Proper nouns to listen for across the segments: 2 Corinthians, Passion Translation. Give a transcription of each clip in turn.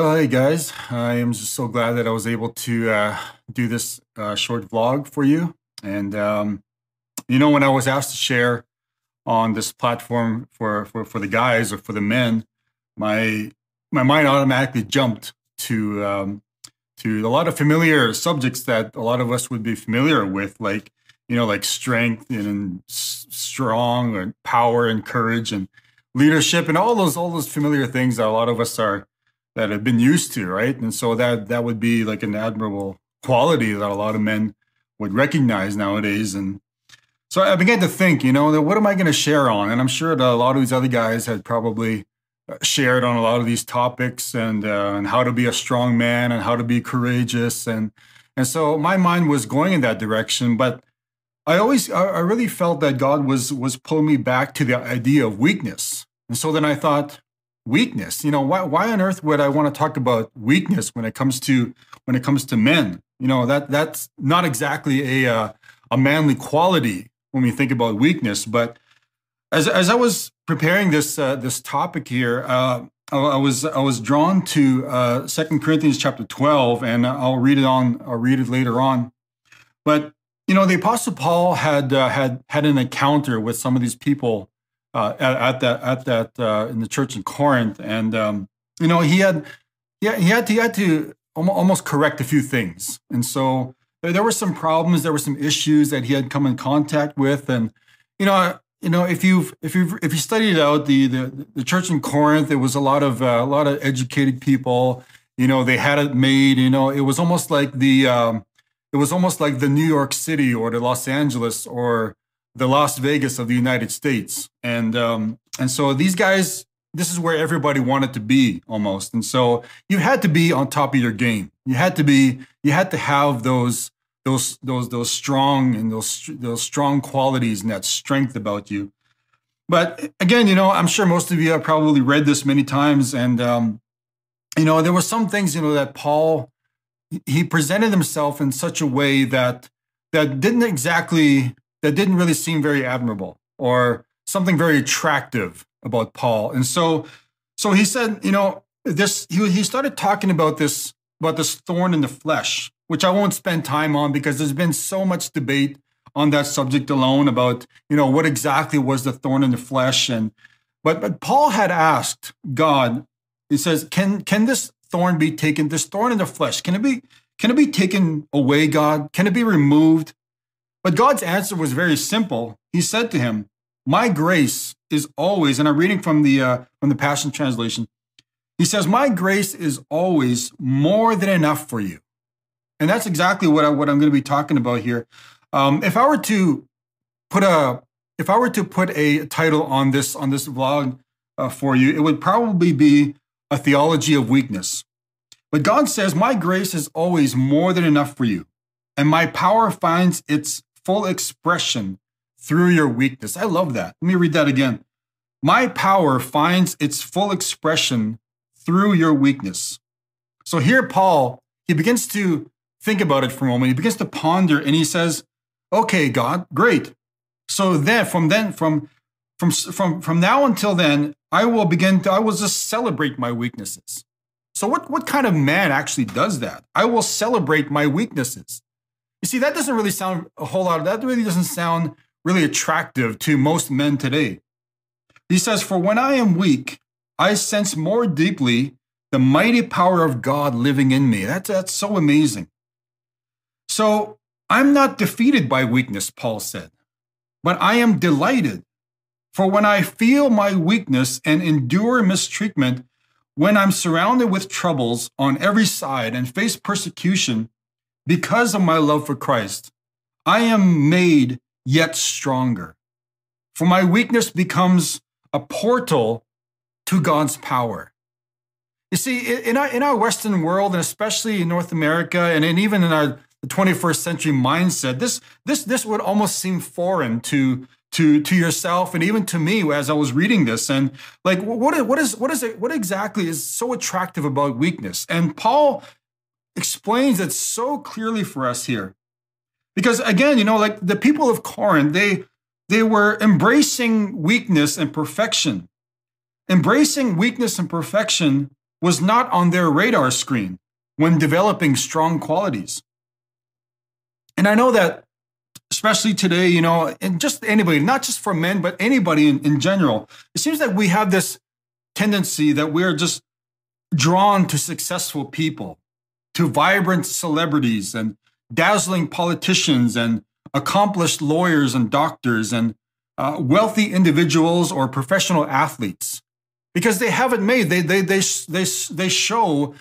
Well, hey guys, I am just so glad that I was able to do this short vlog for you. And, you know, when I was asked to share on this platform for the guys or for the men, my mind automatically jumped to a lot of familiar subjects that a lot of us would be familiar with, like, you know, like strength and strong and power and courage and leadership and all those familiar things that a lot of us are that have been used to, right? And so that would be like an admirable quality that a lot of men would recognize nowadays. And so I began to think, you know, what am I going to share on? And I'm sure that a lot of these other guys had probably shared on a lot of these topics and how to be a strong man and how to be courageous. And so my mind was going in that direction, but I really felt that God was pulling me back to the idea of weakness. And so then I thought, weakness. You know, why on earth would I want to talk about weakness when it comes to men? You know, that's not exactly a manly quality when we think about weakness. But as I was preparing this topic here, I was drawn to 2 Corinthians chapter 12, and I'll read it later on. But you know, the Apostle Paul had an encounter with some of these people in the church in Corinth, and you know, he had to almost correct a few things, and so there were some problems, there were some issues that he had come in contact with, and you know, if you studied out the church in Corinth, it was a lot of educated people. You know, they had it made. You know, it was almost like the New York City or the Los Angeles or the Las Vegas of the United States. And so these guys, this is where everybody wanted to be almost. And so you had to be on top of your game. You had to have those strong and those strong qualities and that strength about you. But again, you know, I'm sure most of you have probably read this many times. And, you know, there were some things, you know, that Paul, he presented himself in such a way that didn't really seem very admirable or something very attractive about Paul. And so he said, you know, he started talking about this thorn in the flesh, which I won't spend time on because there's been so much debate on that subject alone about, you know, what exactly was the thorn in the flesh. And but Paul had asked God, he says, can this thorn be taken, this thorn in the flesh, can it be taken away, God? Can it be removed? But God's answer was very simple. He said to him, "My grace is always," and I'm reading from the Passion Translation. He says, "My grace is always more than enough for you," and that's exactly what I'm going to be talking about here. If I were to put a title on this vlog for you, it would probably be a theology of weakness. But God says, "My grace is always more than enough for you, and my power finds its full expression through your weakness." I love that. Let me read that again. "My power finds its full expression through your weakness." So here, Paul, he begins to think about it for a moment. He begins to ponder, and he says, "Okay, God, great. So then, from now until then, I will just celebrate my weaknesses." So what kind of man actually does that? I will celebrate my weaknesses. You see, that doesn't really sound really attractive to most men today. He says, "For when I am weak, I sense more deeply the mighty power of God living in me." That's so amazing. So I'm not defeated by weakness, Paul said, but I am delighted. For when I feel my weakness and endure mistreatment, when I'm surrounded with troubles on every side and face persecution, because of my love for Christ, I am made yet stronger. For my weakness becomes a portal to God's power. You see, in our Western world, and especially in North America, and even in our 21st century mindset, this would almost seem foreign to yourself and even to me as I was reading this. And like, what exactly is so attractive about weakness? And Paul explains it so clearly for us here. Because again, you know, like the people of Corinth, they were embracing weakness and perfection. was not on their radar screen when developing strong qualities. And I know that, especially today, you know, and just anybody, not just for men, but anybody in general, it seems that we have this tendency that we're just drawn to successful people, to vibrant celebrities and dazzling politicians and accomplished lawyers and doctors and wealthy individuals or professional athletes, because they haven't made, they show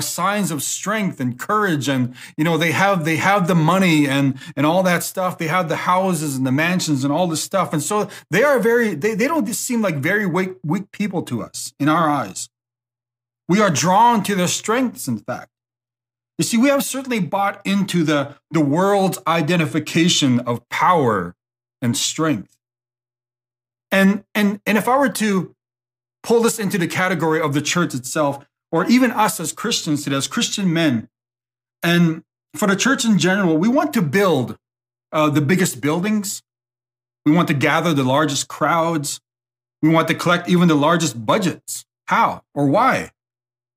signs of strength and courage, and you know they have the money and all that stuff. They have the houses and the mansions and all this stuff, and so they are they don't seem like very weak people to us in our eyes. We are drawn to their strengths, in fact. You see, we have certainly bought into the world's identification of power and strength. And if I were to pull this into the category of the church itself, or even us as Christians today, as Christian men, and for the church in general, we want to build the biggest buildings. We want to gather the largest crowds. We want to collect even the largest budgets. How or why?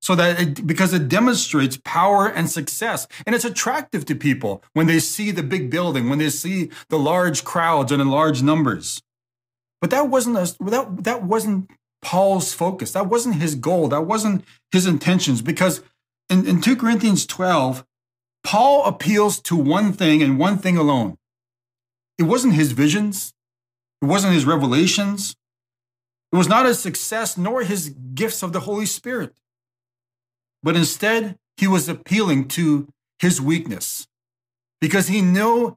So that because it demonstrates power and success, and it's attractive to people when they see the big building, when they see the large crowds and in large numbers. But that wasn't Paul's focus. That wasn't his goal. That wasn't his intentions, because in 2 Corinthians 12, Paul appeals to one thing and one thing alone. It wasn't his visions. It wasn't his revelations. It was not his success nor his gifts of the Holy Spirit. But instead, he was appealing to his weakness, because he knew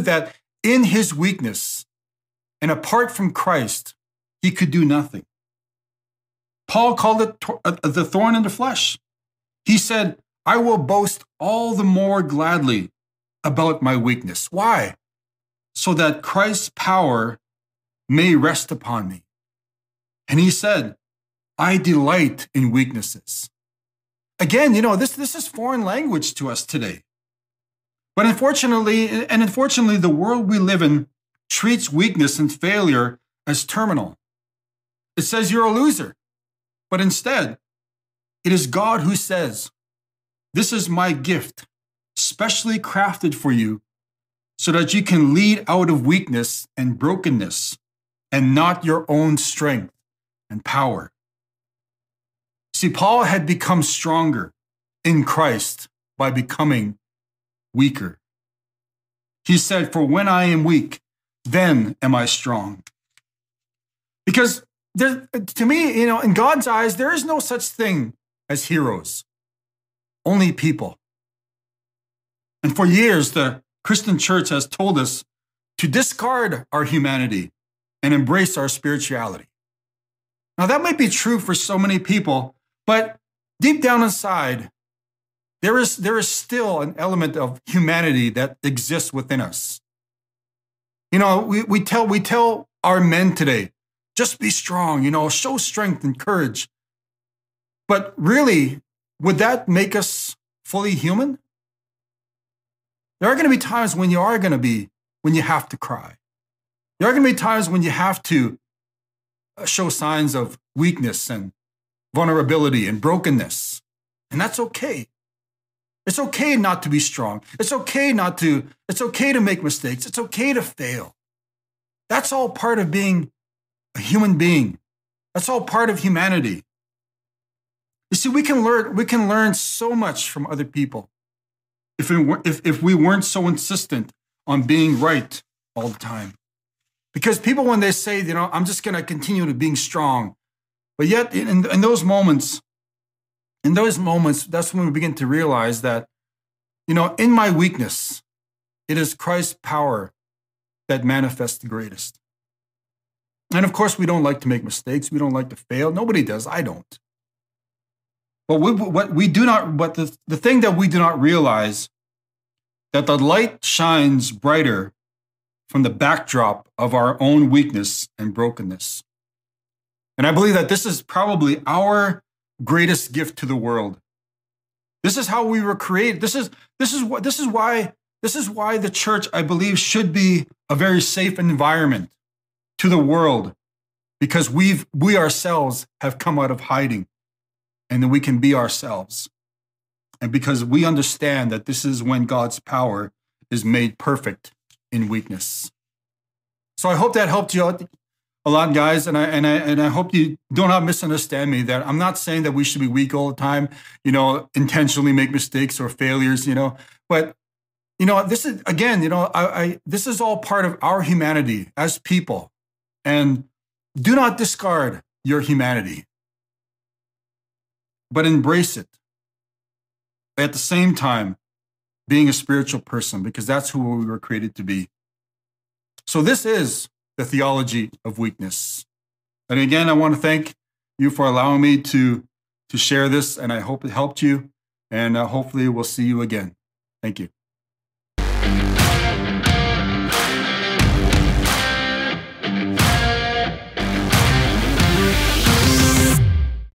that in his weakness and apart from Christ, he could do nothing. Paul called it the thorn in the flesh. He said, I will boast all the more gladly about my weakness. Why? So that Christ's power may rest upon me. And he said, I delight in weaknesses. Again, you know, this is foreign language to us today. But unfortunately, the world we live in treats weakness and failure as terminal. It says you're a loser. But instead, it is God who says, this is my gift, specially crafted for you, so that you can lead out of weakness and brokenness, and not your own strength and power. See, Paul had become stronger in Christ by becoming weaker. He said, for when I am weak, then am I strong. Because there, to me, you know, in God's eyes, there is no such thing as heroes, only people. And for years, the Christian church has told us to discard our humanity and embrace our spirituality. Now, that might be true for so many people, but deep down inside, there is still an element of humanity that exists within us. You know, we tell our men today, just be strong, you know, show strength and courage. But really, would that make us fully human? There are going to be times when you have to cry. There are going to be times when you have to show signs of weakness and vulnerability and brokenness. And that's okay. It's okay not to be strong. It's okay to make mistakes. It's okay to fail. That's all part of being a human being. That's all part of humanity. You see, we can learn so much from other people if we weren't so insistent on being right all the time. Because people, when they say, you know, I'm just going to continue to being strong, but yet in those moments, that's when we begin to realize that, you know, in my weakness, it is Christ's power that manifests the greatest. And of course, we don't like to make mistakes. We don't like to fail. Nobody does. I don't. But the thing that we do not realize, that the light shines brighter from the backdrop of our own weakness and brokenness. And I believe that this is probably our greatest gift to the world. This is how we were created. This is why the church, I believe, should be a very safe environment to the world because we ourselves have come out of hiding, and then we can be ourselves. And because we understand that this is when God's power is made perfect in weakness. So I hope that helped you out a lot, guys, and I hope you don't misunderstand me. That I'm not saying that we should be weak all the time, intentionally make mistakes or failures, But this is again, this is all part of our humanity as people, and do not discard your humanity, but embrace it. At the same time, being a spiritual person, because that's who we were created to be. So this is the theology of weakness. And again, I want to thank you for allowing me to share this, and I hope it helped you, and hopefully we'll see you again. Thank you.